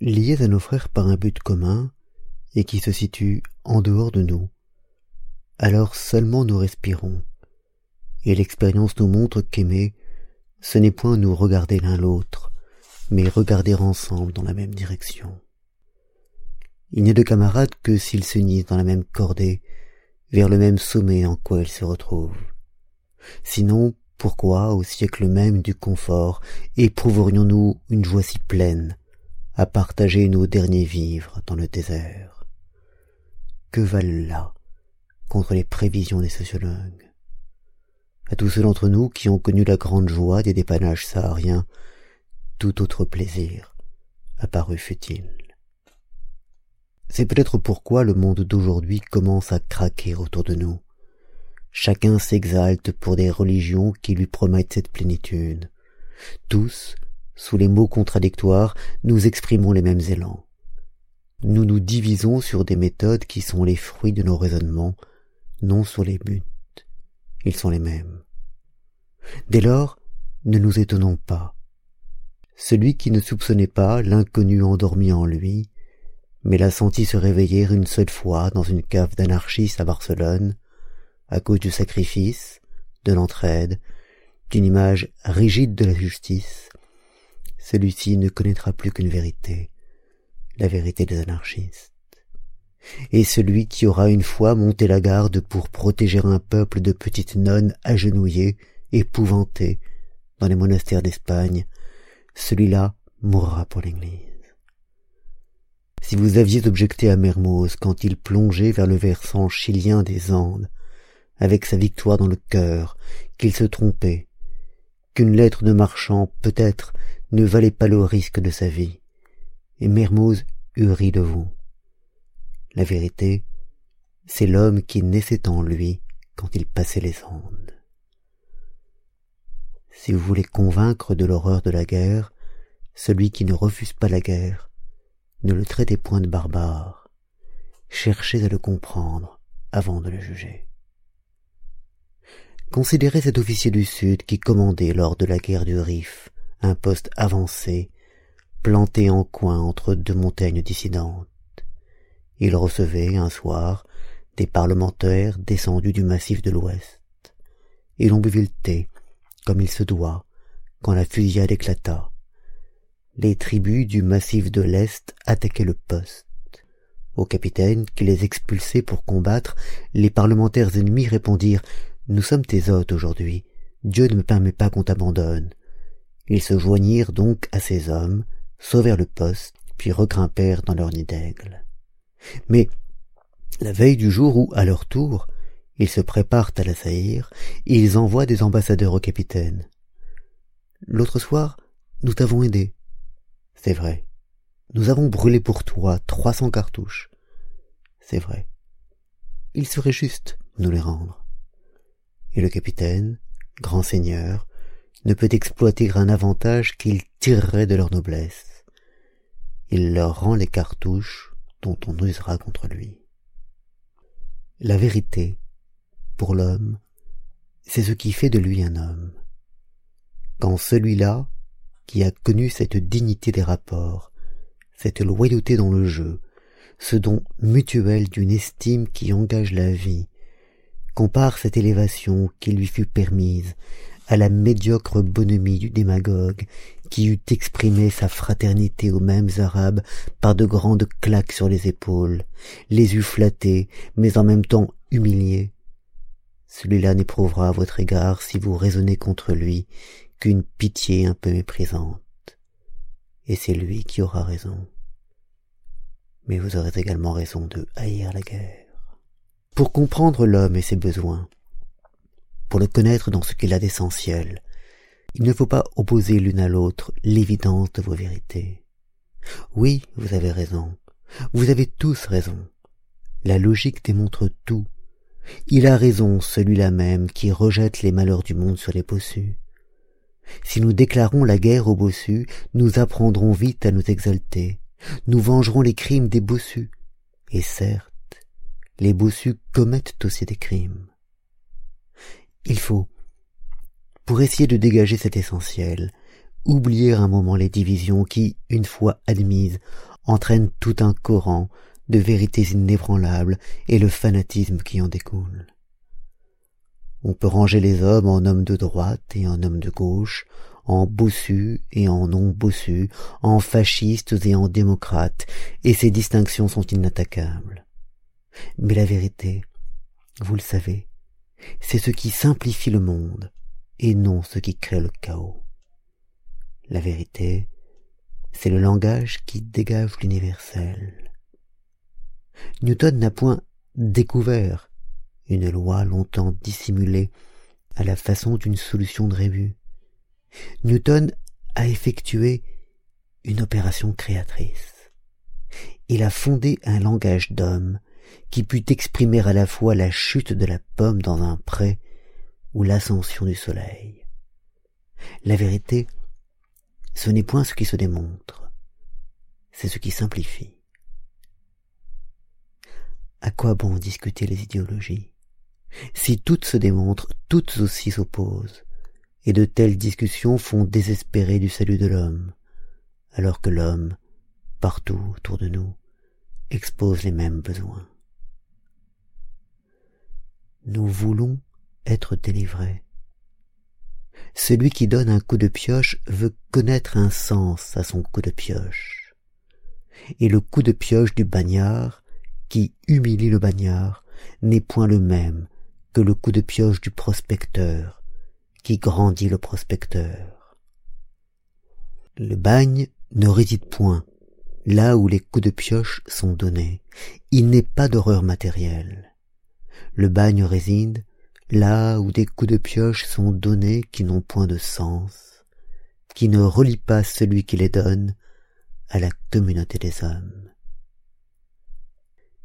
Liés à nos frères par un but commun et qui se situe en dehors de nous, alors seulement nous respirons, et l'expérience nous montre qu'aimer, ce n'est point nous regarder l'un l'autre, mais regarder ensemble dans la même direction. Il n'y a de camarades que s'ils s'unissent dans la même cordée, vers le même sommet en quoi ils se retrouvent. Sinon, pourquoi, au siècle même du confort, éprouverions-nous une joie si pleine à partager nos derniers vivres dans le désert? Que valent là contre les prévisions des sociologues? À tous ceux d'entre nous qui ont connu la grande joie des dépannages sahariens, tout autre plaisir apparu futile. C'est peut-être pourquoi le monde d'aujourd'hui commence à craquer autour de nous. Chacun s'exalte pour des religions qui lui promettent cette plénitude. Tous, sous les mots contradictoires, nous exprimons les mêmes élans. Nous nous divisons sur des méthodes qui sont les fruits de nos raisonnements, non sur les buts. Ils sont les mêmes. Dès lors, ne nous étonnons pas. Celui qui ne soupçonnait pas l'inconnu endormi en lui, mais l'a senti se réveiller une seule fois dans une cave d'anarchistes à Barcelone, à cause du sacrifice, de l'entraide, d'une image rigide de la justice, celui-ci ne connaîtra plus qu'une vérité, la vérité des anarchistes. Et celui qui aura une fois monté la garde pour protéger un peuple de petites nonnes agenouillées, épouvantées, dans les monastères d'Espagne, celui-là mourra pour l'Église. Si vous aviez objecté à Mermoz quand il plongeait vers le versant chilien des Andes, avec sa victoire dans le cœur, qu'il se trompait, qu'une lettre de marchand, peut-être, ne valait pas le risque de sa vie, et Mermoz eût ri de vous. La vérité, c'est l'homme qui naissait en lui quand il passait les Andes. Si vous voulez convaincre de l'horreur de la guerre, celui qui ne refuse pas la guerre, ne le traitez point de barbare. Cherchez à le comprendre avant de le juger. Considérez cet officier du Sud qui commandait lors de la guerre du Rif un poste avancé, planté en coin entre deux montagnes dissidentes. Il recevait, un soir, des parlementaires descendus du massif de l'Ouest, et l'on buvait le thé, comme il se doit, quand la fusillade éclata. Les tribus du massif de l'Est attaquaient le poste. Au capitaine, qui les expulsait pour combattre, les parlementaires ennemis répondirent « Nous sommes tes hôtes aujourd'hui, Dieu ne me permet pas qu'on t'abandonne. » Ils se joignirent donc à ces hommes, sauvèrent le poste, puis regrimpèrent dans leur nid d'aigle. Mais, la veille du jour où, à leur tour, ils se préparent à l'assaillir, ils envoient des ambassadeurs au capitaine. « L'autre soir, nous t'avons aidé. »« C'est vrai. Nous avons brûlé pour toi 300 cartouches. »« C'est vrai. Il serait juste de nous les rendre. » Et le capitaine, grand seigneur, ne peut exploiter un avantage qu'il tirerait de leur noblesse. Il leur rend les cartouches dont on usera contre lui. La vérité, pour l'homme, c'est ce qui fait de lui un homme. Quand celui-là, qui a connu cette dignité des rapports, cette loyauté dans le jeu, ce don mutuel d'une estime qui engage la vie, compare cette élévation qui lui fut permise à la médiocre bonhomie du démagogue qui eût exprimé sa fraternité aux mêmes Arabes par de grandes claques sur les épaules, les eût flattés, mais en même temps humiliés. Celui-là n'éprouvera à votre égard, si vous raisonnez contre lui, qu'une pitié un peu méprisante. Et c'est lui qui aura raison. Mais vous aurez également raison de haïr la guerre. Pour comprendre l'homme et ses besoins, pour le connaître dans ce qu'il a d'essentiel, il ne faut pas opposer l'une à l'autre l'évidence de vos vérités. Oui, vous avez raison. Vous avez tous raison. La logique démontre tout. Il a raison, celui-là même, qui rejette les malheurs du monde sur les bossus. Si nous déclarons la guerre aux bossus, nous apprendrons vite à nous exalter. Nous vengerons les crimes des bossus. Et certes, les bossus commettent aussi des crimes. Il faut, pour essayer de dégager cet essentiel, oublier un moment les divisions qui, une fois admises, entraînent tout un Coran de vérités inébranlables et le fanatisme qui en découle. On peut ranger les hommes en hommes de droite et en hommes de gauche, en bossus et en non-bossus, en fascistes et en démocrates, et ces distinctions sont inattaquables. Mais la vérité, vous le savez, c'est ce qui simplifie le monde et non ce qui crée le chaos. La vérité, c'est le langage qui dégage l'universel. Newton n'a point découvert une loi longtemps dissimulée à la façon d'une solution de Rébus. Newton a effectué une opération créatrice. Il a fondé un langage d'homme qui put exprimer à la fois la chute de la pomme dans un pré ou l'ascension du soleil. La vérité, ce n'est point ce qui se démontre, c'est ce qui simplifie. À quoi bon discuter les idéologies? Si toutes se démontrent, toutes aussi s'opposent, et de telles discussions font désespérer du salut de l'homme, alors que l'homme, partout autour de nous, expose les mêmes besoins. Nous voulons être délivrés. Celui qui donne un coup de pioche veut connaître un sens à son coup de pioche. Et le coup de pioche du bagnard, qui humilie le bagnard, n'est point le même que le coup de pioche du prospecteur, qui grandit le prospecteur. Le bagne ne réside point là où les coups de pioche sont donnés. Il n'est pas d'horreur matérielle. Le bagne réside là où des coups de pioche sont donnés qui n'ont point de sens, qui ne relient pas celui qui les donne à la communauté des hommes.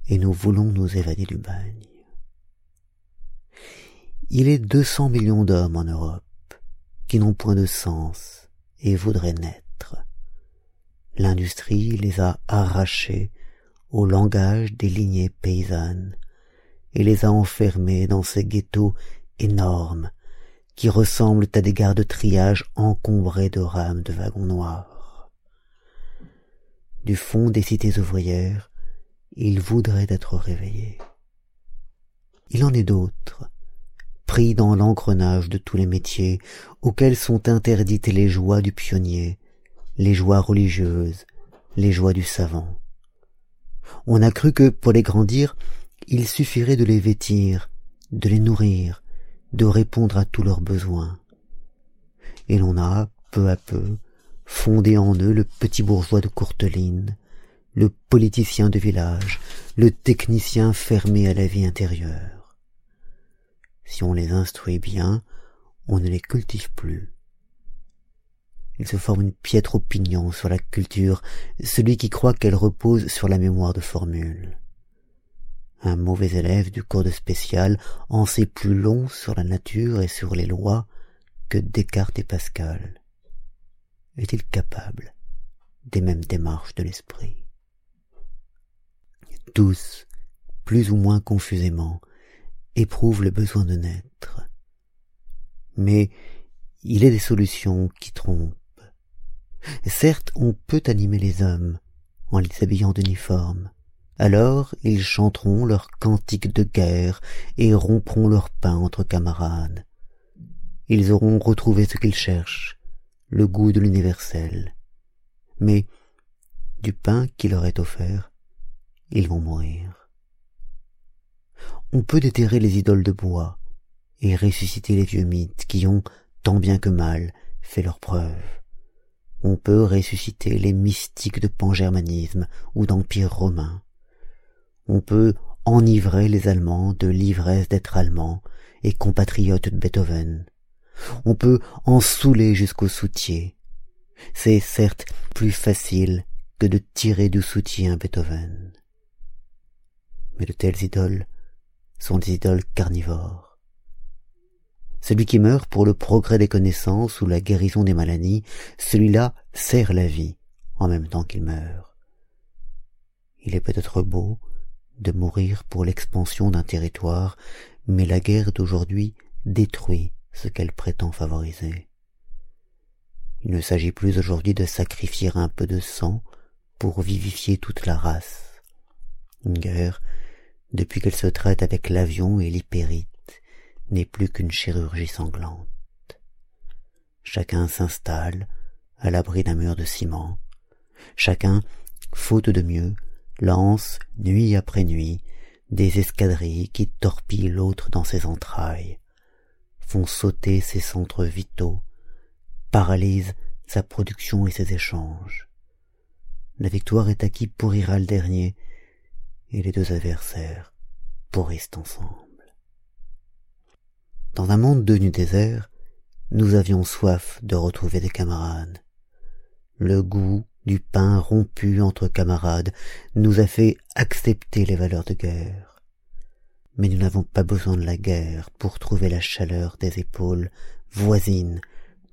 Et nous voulons nous évader du bagne. Il est 200 millions d'hommes en Europe qui n'ont point de sens et voudraient naître. L'industrie les a arrachés au langage des lignées paysannes et les a enfermés dans ces ghettos énormes qui ressemblent à des gares de triage encombrées de rames de wagons noirs. Du fond des cités ouvrières, ils voudraient être réveillés. Il en est d'autres, pris dans l'engrenage de tous les métiers auxquels sont interdites les joies du pionnier, les joies religieuses, les joies du savant. On a cru que, pour les grandir, il suffirait de les vêtir, de les nourrir, de répondre à tous leurs besoins. Et l'on a, peu à peu, fondé en eux le petit bourgeois de Courteline, le politicien de village, le technicien fermé à la vie intérieure. Si on les instruit bien, on ne les cultive plus. Il se forme une piètre opinion sur la culture, celui qui croit qu'elle repose sur la mémoire de formules. Un mauvais élève du cours de spécial en sait plus long sur la nature et sur les lois que Descartes et Pascal. Est-il capable des mêmes démarches de l'esprit? Tous, plus ou moins confusément, éprouvent le besoin de naître. Mais il est des solutions qui trompent. Certes, on peut animer les hommes en les habillant d'uniforme. Alors ils chanteront leurs cantiques de guerre et rompront leur pain entre camarades. Ils auront retrouvé ce qu'ils cherchent, le goût de l'universel. Mais du pain qui leur est offert, ils vont mourir. On peut déterrer les idoles de bois et ressusciter les vieux mythes qui ont, tant bien que mal, fait leurs preuves. On peut ressusciter les mystiques de pangermanisme ou d'empire romain. On peut enivrer les Allemands de l'ivresse d'être Allemands et compatriotes de Beethoven. On peut en saouler jusqu'au soutier. C'est certes plus facile que de tirer du soutier un Beethoven. Mais de telles idoles sont des idoles carnivores. Celui qui meurt pour le progrès des connaissances ou la guérison des maladies, celui-là sert la vie en même temps qu'il meurt. Il est peut-être beau de mourir pour l'expansion d'un territoire, mais la guerre d'aujourd'hui détruit ce qu'elle prétend favoriser. Il ne s'agit plus aujourd'hui de sacrifier un peu de sang pour vivifier toute la race. Une guerre, depuis qu'elle se traite avec l'avion et l'hypérite, n'est plus qu'une chirurgie sanglante. Chacun s'installe à l'abri d'un mur de ciment. Chacun, faute de mieux, lance, nuit après nuit, des escadrilles qui torpillent l'autre dans ses entrailles, font sauter ses centres vitaux, paralysent sa production et ses échanges. La victoire est acquise pour Iral dernier, et les deux adversaires pourrissent ensemble. Dans un monde devenu désert, nous avions soif de retrouver des camarades. Le goût du pain rompu entre camarades nous a fait accepter les valeurs de guerre. Mais nous n'avons pas besoin de la guerre pour trouver la chaleur des épaules voisines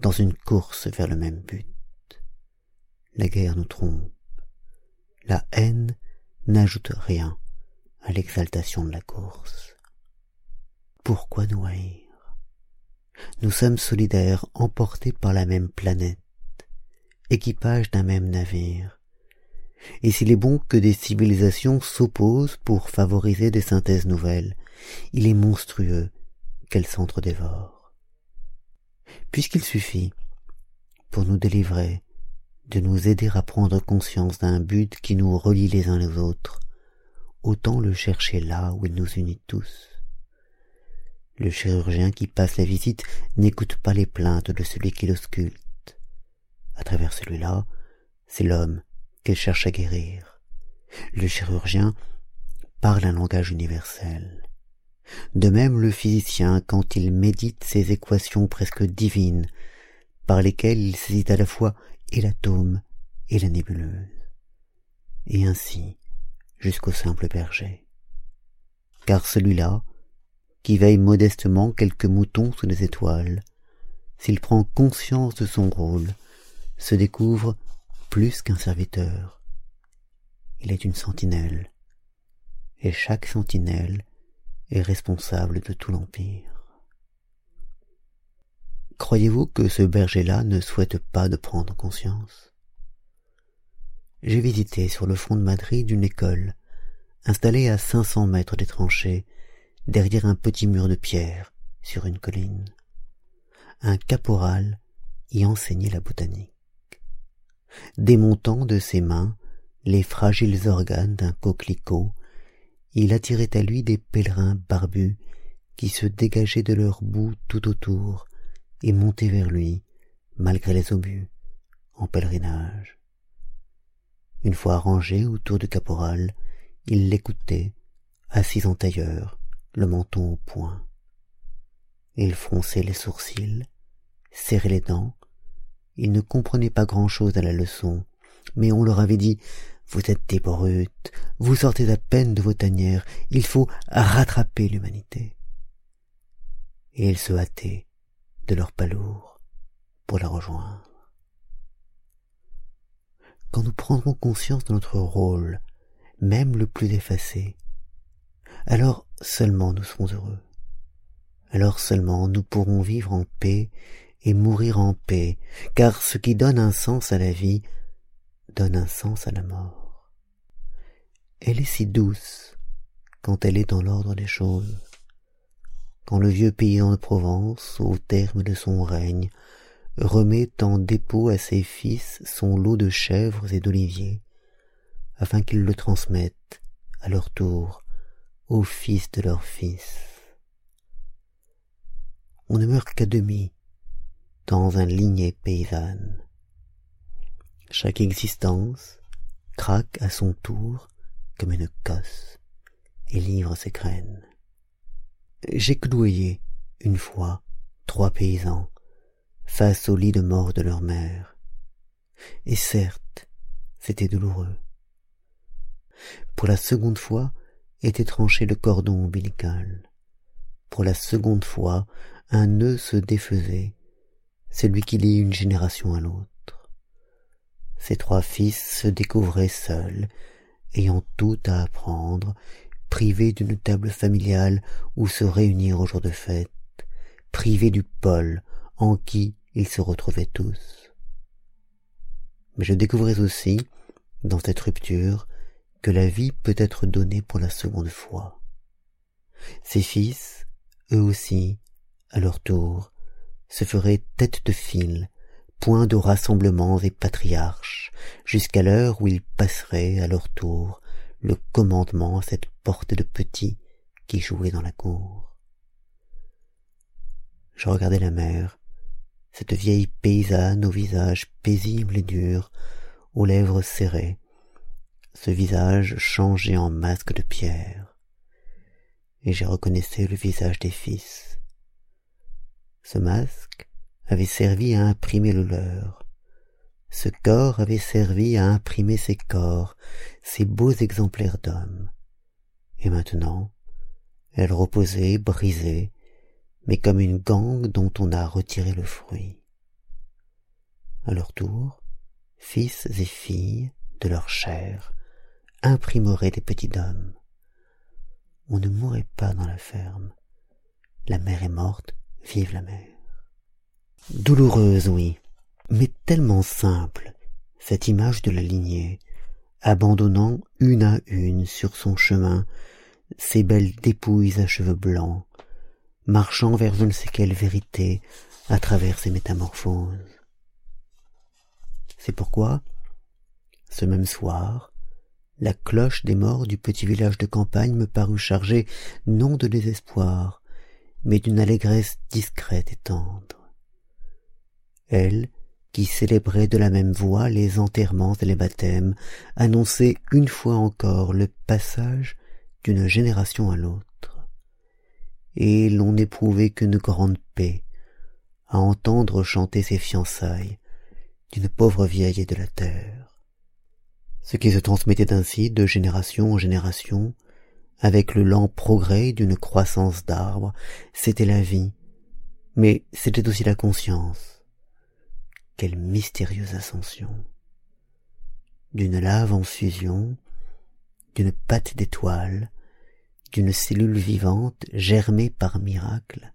dans une course vers le même but. La guerre nous trompe. La haine n'ajoute rien à l'exaltation de la course. Pourquoi nous haïr ? Nous sommes solidaires, emportés par la même planète, équipage d'un même navire. Et s'il est bon que des civilisations s'opposent pour favoriser des synthèses nouvelles, il est monstrueux qu'elles s'entre-dévorent. Puisqu'il suffit, pour nous délivrer, de nous aider à prendre conscience d'un but qui nous relie les uns les autres, autant le chercher là où il nous unit tous. Le chirurgien qui passe la visite n'écoute pas les plaintes de celui qui l'ausculte. À travers celui-là, c'est l'homme qu'elle cherche à guérir. Le chirurgien parle un langage universel. De même le physicien, quand il médite ces équations presque divines, par lesquelles il saisit à la fois et l'atome et la nébuleuse. Et ainsi, jusqu'au simple berger. Car celui-là, qui veille modestement quelques moutons sous les étoiles, s'il prend conscience de son rôle, se découvre plus qu'un serviteur. Il est une sentinelle, et chaque sentinelle est responsable de tout l'Empire. Croyez-vous que ce berger-là ne souhaite pas de prendre conscience ? J'ai visité sur le front de Madrid une école, installée à 500 mètres des tranchées, derrière un petit mur de pierre, sur une colline. Un caporal y enseignait la botanique, démontant de ses mains les fragiles organes d'un coquelicot. Il attirait à lui des pèlerins barbus qui se dégageaient de leur boue tout autour et montaient vers lui, malgré les obus, en pèlerinage. Une fois rangés autour du caporal, il l'écoutait, assis en tailleur, le menton au poing. Il fronçait les sourcils, serrait les dents. Il ne comprenait pas grand-chose à la leçon, mais on leur avait dit « Vous êtes des brutes, vous sortez à peine de vos tanières, il faut rattraper l'humanité. » Et ils se hâtaient de leur palourd pour la rejoindre. Quand nous prendrons conscience de notre rôle, même le plus effacé, alors seulement nous serons heureux. Alors seulement nous pourrons vivre en paix et mourir en paix, car ce qui donne un sens à la vie donne un sens à la mort. Elle est si douce quand elle est dans l'ordre des choses. Quand le vieux paysan de Provence, au terme de son règne, remet en dépôt à ses fils son lot de chèvres et d'oliviers, afin qu'ils le transmettent, à leur tour, aux fils de leurs fils. On ne meurt qu'à demi dans un ligné paysanne. Chaque existence craque à son tour comme une cosse et livre ses graines. J'ai cloué une fois 3 paysans face au lit de mort de leur mère. Et certes, c'était douloureux. Pour la seconde fois, était tranché le cordon ombilical. Pour la seconde fois, un nœud se défaisait, celui qui lie une génération à l'autre. Ses trois fils se découvraient seuls, ayant tout à apprendre, privés d'une table familiale où se réunir au jour de fête, privés du pôle en qui ils se retrouvaient tous. Mais je découvrais aussi, dans cette rupture, que la vie peut être donnée pour la seconde fois. Ses fils, eux aussi, à leur tour, se feraient tête de file, point de rassemblements et patriarches, jusqu'à l'heure où ils passeraient à leur tour le commandement à cette portée de petits qui jouaient dans la cour. Je regardais la mère, cette vieille paysanne au visage paisible et dur, aux lèvres serrées, ce visage changé en masque de pierre. Et je reconnaissais le visage des fils. Ce masque avait servi à imprimer le leur. Ce corps avait servi à imprimer ces corps, ces beaux exemplaires d'hommes. Et maintenant, elle reposait, brisée, mais comme une gangue dont on a retiré le fruit. À leur tour, fils et filles, de leur chair, imprimeraient des petits dômes. On ne mourait pas dans la ferme. La mère est morte, vive la mère. Douloureuse, oui, mais tellement simple, cette image de la lignée, abandonnant une à une sur son chemin ces belles dépouilles à cheveux blancs, marchant vers je ne sais quelle vérité à travers ces métamorphoses. C'est pourquoi, ce même soir, la cloche des morts du petit village de campagne me parut chargée non de désespoir, mais d'une allégresse discrète et tendre. Elle, qui célébrait de la même voix les enterrements et les baptêmes, annonçait une fois encore le passage d'une génération à l'autre. Et l'on n'éprouvait qu'une grande paix à entendre chanter ses fiançailles d'une pauvre vieille et de la terre. Ce qui se transmettait ainsi de génération en génération, avec le lent progrès d'une croissance d'arbres, c'était la vie, mais c'était aussi la conscience. Quelle mystérieuse ascension! D'une lave en fusion, d'une pâte d'étoiles, d'une cellule vivante germée par miracle,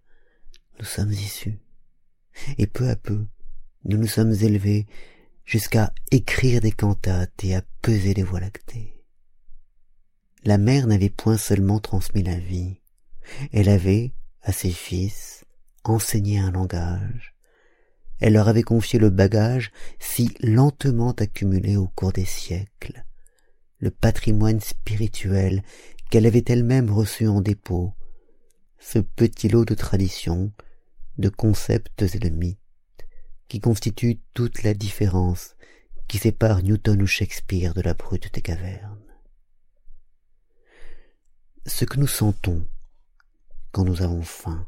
nous sommes issus, et peu à peu, nous nous sommes élevés, jusqu'à écrire des cantates et à peser des voies lactées. La mère n'avait point seulement transmis la vie, elle avait, à ses fils, enseigné un langage. Elle leur avait confié le bagage si lentement accumulé au cours des siècles, le patrimoine spirituel qu'elle avait elle-même reçu en dépôt, ce petit lot de traditions, de concepts et de mythes, qui constitue toute la différence qui sépare Newton ou Shakespeare de la brute des cavernes. Ce que nous sentons quand nous avons faim,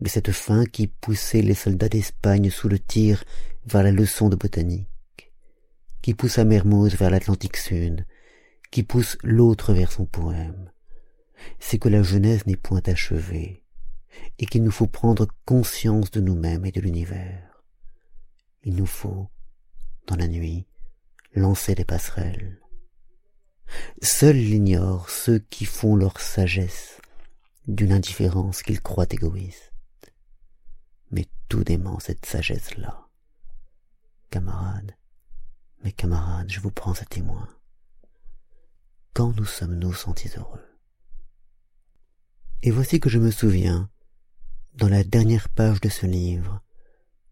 mais cette faim qui poussait les soldats d'Espagne sous le tir vers la leçon de botanique, qui pousse à Mermoz vers l'Atlantique Sud, qui pousse l'autre vers son poème, c'est que la jeunesse n'est point achevée et qu'il nous faut prendre conscience de nous-mêmes et de l'univers. Il nous faut, dans la nuit, lancer les passerelles. Seuls l'ignorent ceux qui font leur sagesse d'une indifférence qu'ils croient égoïste. Mais tout dément cette sagesse-là. Camarades, mes camarades, je vous prends à témoin. Quand nous sommes-nous sentis heureux? Et voici que je me souviens, dans la dernière page de ce livre,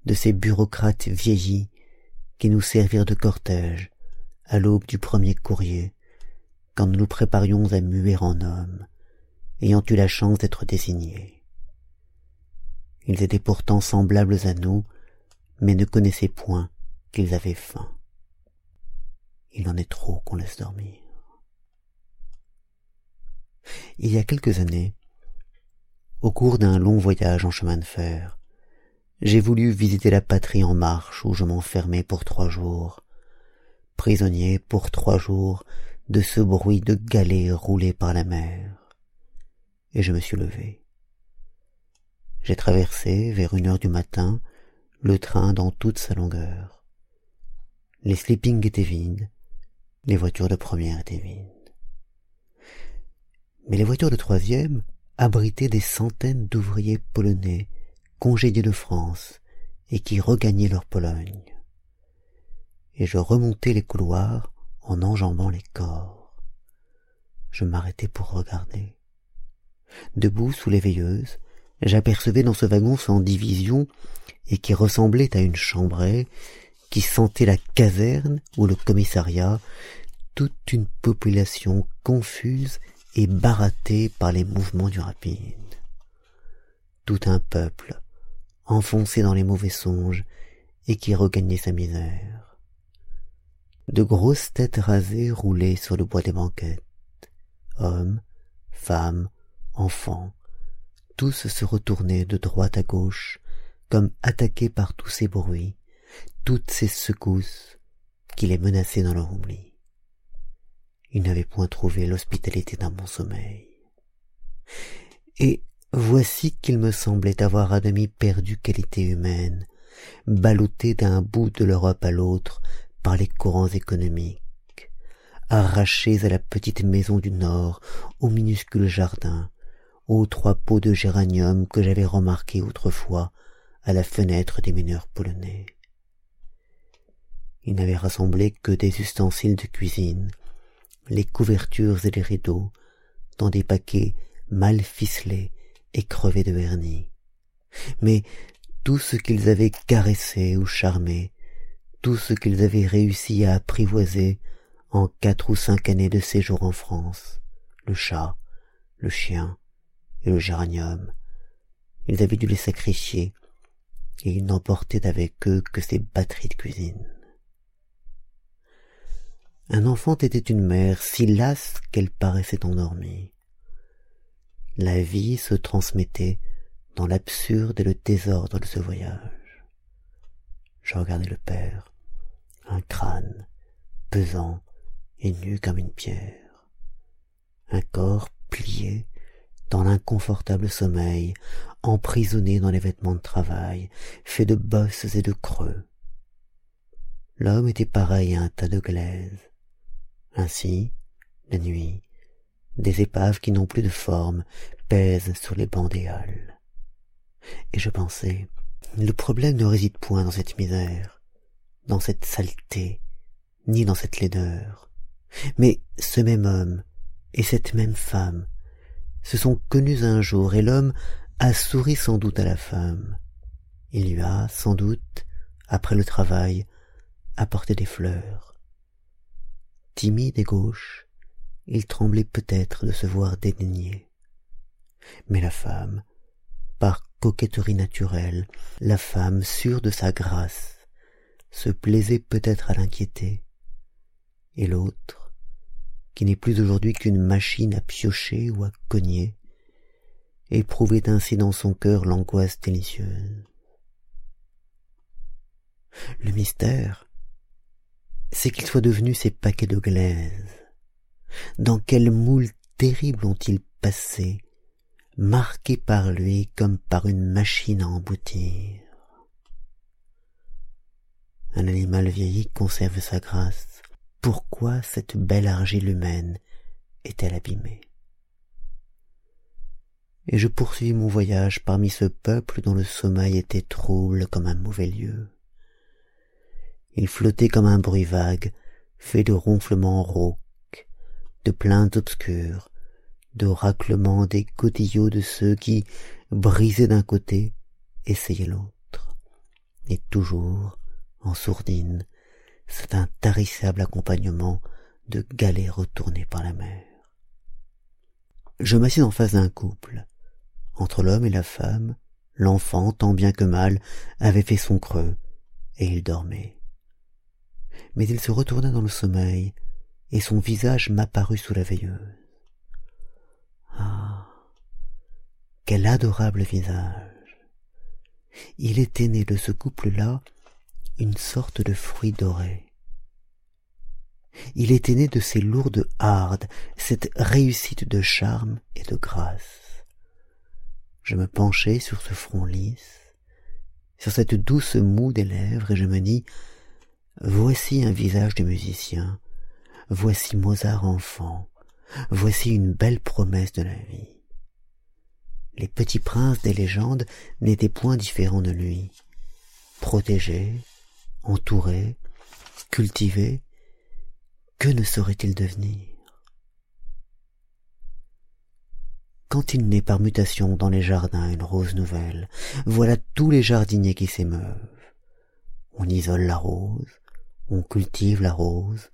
de ces bureaucrates vieillis qui nous servirent de cortège à l'aube du premier courrier, quand nous nous préparions à muer en hommes, ayant eu la chance d'être désignés. Ils étaient pourtant semblables à nous, mais ne connaissaient point qu'ils avaient faim. Il en est trop qu'on laisse dormir. Il y a quelques années, au cours d'un long voyage en chemin de fer, j'ai voulu visiter la patrie en marche où je m'enfermais pour 3 jours, prisonnier pour 3 jours de ce bruit de galets roulés par la mer. Et je me suis levé. J'ai traversé, vers 1h du matin, le train dans toute sa longueur. Les sleepings étaient vides, les voitures de première étaient vides. Mais les voitures de troisième abritaient des centaines d'ouvriers polonais congédiés de France et qui regagnaient leur Pologne. Et je remontais les couloirs en enjambant les corps. Je m'arrêtais pour regarder. Debout sous les veilleuses, j'apercevais dans ce wagon sans division et qui ressemblait à une chambrée, qui sentait la caserne ou le commissariat, toute une population confuse et barattée par les mouvements du rapide. Tout un peuple, enfoncé dans les mauvais songes et qui regagnait sa misère. De grosses têtes rasées roulaient sur le bois des banquettes. Hommes, femmes, enfants, tous se retournaient de droite à gauche, comme attaqués par tous ces bruits, toutes ces secousses qui les menaçaient dans leur oubli. Ils n'avaient point trouvé l'hospitalité d'un bon sommeil. Et voici qu'il me semblait avoir à demi perdu qualité humaine, ballottée d'un bout de l'Europe à l'autre par les courants économiques, arrachés à la petite maison du Nord, au minuscule jardin, aux 3 pots de géranium que j'avais remarqués autrefois à la fenêtre des mineurs polonais. Il n'avait rassemblé que des ustensiles de cuisine, les couvertures et les rideaux, dans des paquets mal ficelés et crevés de vernis. Mais tout ce qu'ils avaient caressé ou charmé, tout ce qu'ils avaient réussi à apprivoiser en 4 ou 5 années de séjour en France, le chat, le chien, et le géranium, ils avaient dû les sacrifier, et ils n'emportaient avec eux que ces batteries de cuisine. Un enfant était une mère si lasse qu'elle paraissait endormie. La vie se transmettait dans l'absurde et le désordre de ce voyage. Je regardais le père, un crâne, pesant et nu comme une pierre, un corps plié dans l'inconfortable sommeil, emprisonné dans les vêtements de travail, fait de bosses et de creux. L'homme était pareil à un tas de glaise. Ainsi, la nuit, des épaves qui n'ont plus de forme pèsent sur les bancs des halles. Et je pensais, le problème ne réside point dans cette misère, dans cette saleté, ni dans cette laideur. Mais ce même homme et cette même femme se sont connus un jour, et l'homme a souri sans doute à la femme. Il lui a, sans doute, après le travail, apporté des fleurs. Timide et gauche, il tremblait peut-être de se voir dédaigné. Mais la femme, par coquetterie naturelle, la femme, sûre de sa grâce, se plaisait peut-être à l'inquiéter. Et l'autre, qui n'est plus aujourd'hui qu'une machine à piocher ou à cogner, éprouvait ainsi dans son cœur l'angoisse délicieuse. Le mystère, c'est qu'ils soient devenus ces paquets de glaise. Dans quel moule terrible ont-ils passé, marqués par lui comme par une machine à emboutir? Un animal vieilli conserve sa grâce. Pourquoi cette belle argile humaine est-elle abîmée? Et je poursuivis mon voyage parmi ce peuple dont le sommeil était trouble comme un mauvais lieu. Il flottait comme un bruit vague, fait de ronflements rauques, de plaintes obscures, de raclements des godillots de ceux qui, brisés d'un côté, essayaient l'autre. Et toujours, en sourdine, cet intarissable accompagnement de galets retournés par la mer. Je m'assis en face d'un couple. Entre l'homme et la femme, l'enfant, tant bien que mal, avait fait son creux, et il dormait. Mais il se retourna dans le sommeil, et son visage m'apparut sous la veilleuse. Ah, quel adorable visage! Il était né de ce couple-là une sorte de fruit doré. Il était né de ces lourdes hardes, cette réussite de charme et de grâce. Je me penchai sur ce front lisse, sur cette douce moue des lèvres, et je me dis « Voici un visage de musicien, voici Mozart enfant, voici une belle promesse de la vie. » Les petits princes des légendes n'étaient point différents de lui. Protégé, entouré, cultivé, que ne saurait-il devenir ? Quand il naît par mutation dans les jardins une rose nouvelle, voilà tous les jardiniers qui s'émeuvent. On isole la rose, on cultive la rose,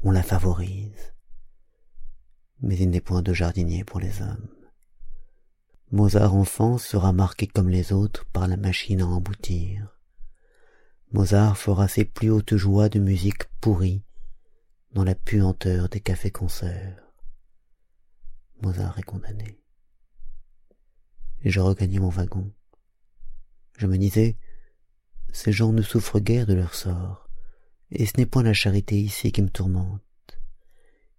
on la favorise. Mais il n'est point de jardinier pour les hommes. Mozart enfant sera marqué comme les autres par la machine à emboutir. Mozart fera ses plus hautes joies de musique pourrie dans la puanteur des cafés-concerts. Mozart est condamné. Et je regagnai mon wagon. Je me disais, ces gens ne souffrent guère de leur sort, et ce n'est point la charité ici qui me tourmente.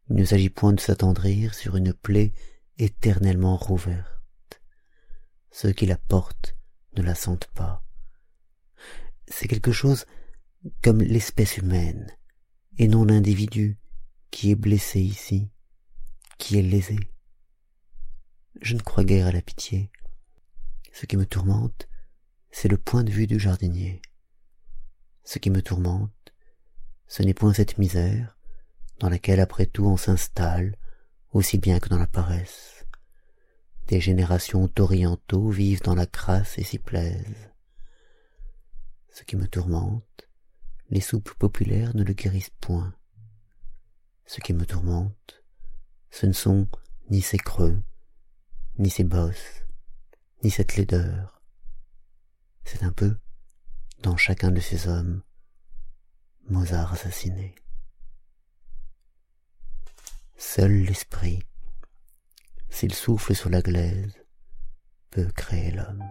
Il ne s'agit point de s'attendrir sur une plaie éternellement rouverte. Ceux qui la portent ne la sentent pas. C'est quelque chose comme l'espèce humaine, et non l'individu qui est blessé ici, qui est lésé. Je ne crois guère à la pitié. Ce qui me tourmente, c'est le point de vue du jardinier. Ce qui me tourmente, ce n'est point cette misère, dans laquelle après tout on s'installe, aussi bien que dans la paresse. Des générations d'orientaux vivent dans la crasse et s'y plaisent. Ce qui me tourmente, les soupes populaires ne le guérissent point. Ce qui me tourmente, ce ne sont ni ces creux, ni ces bosses, ni cette laideur. C'est un peu, dans chacun de ces hommes, Mozart assassiné. Seul l'esprit, s'il souffle sur la glaise, peut créer l'homme.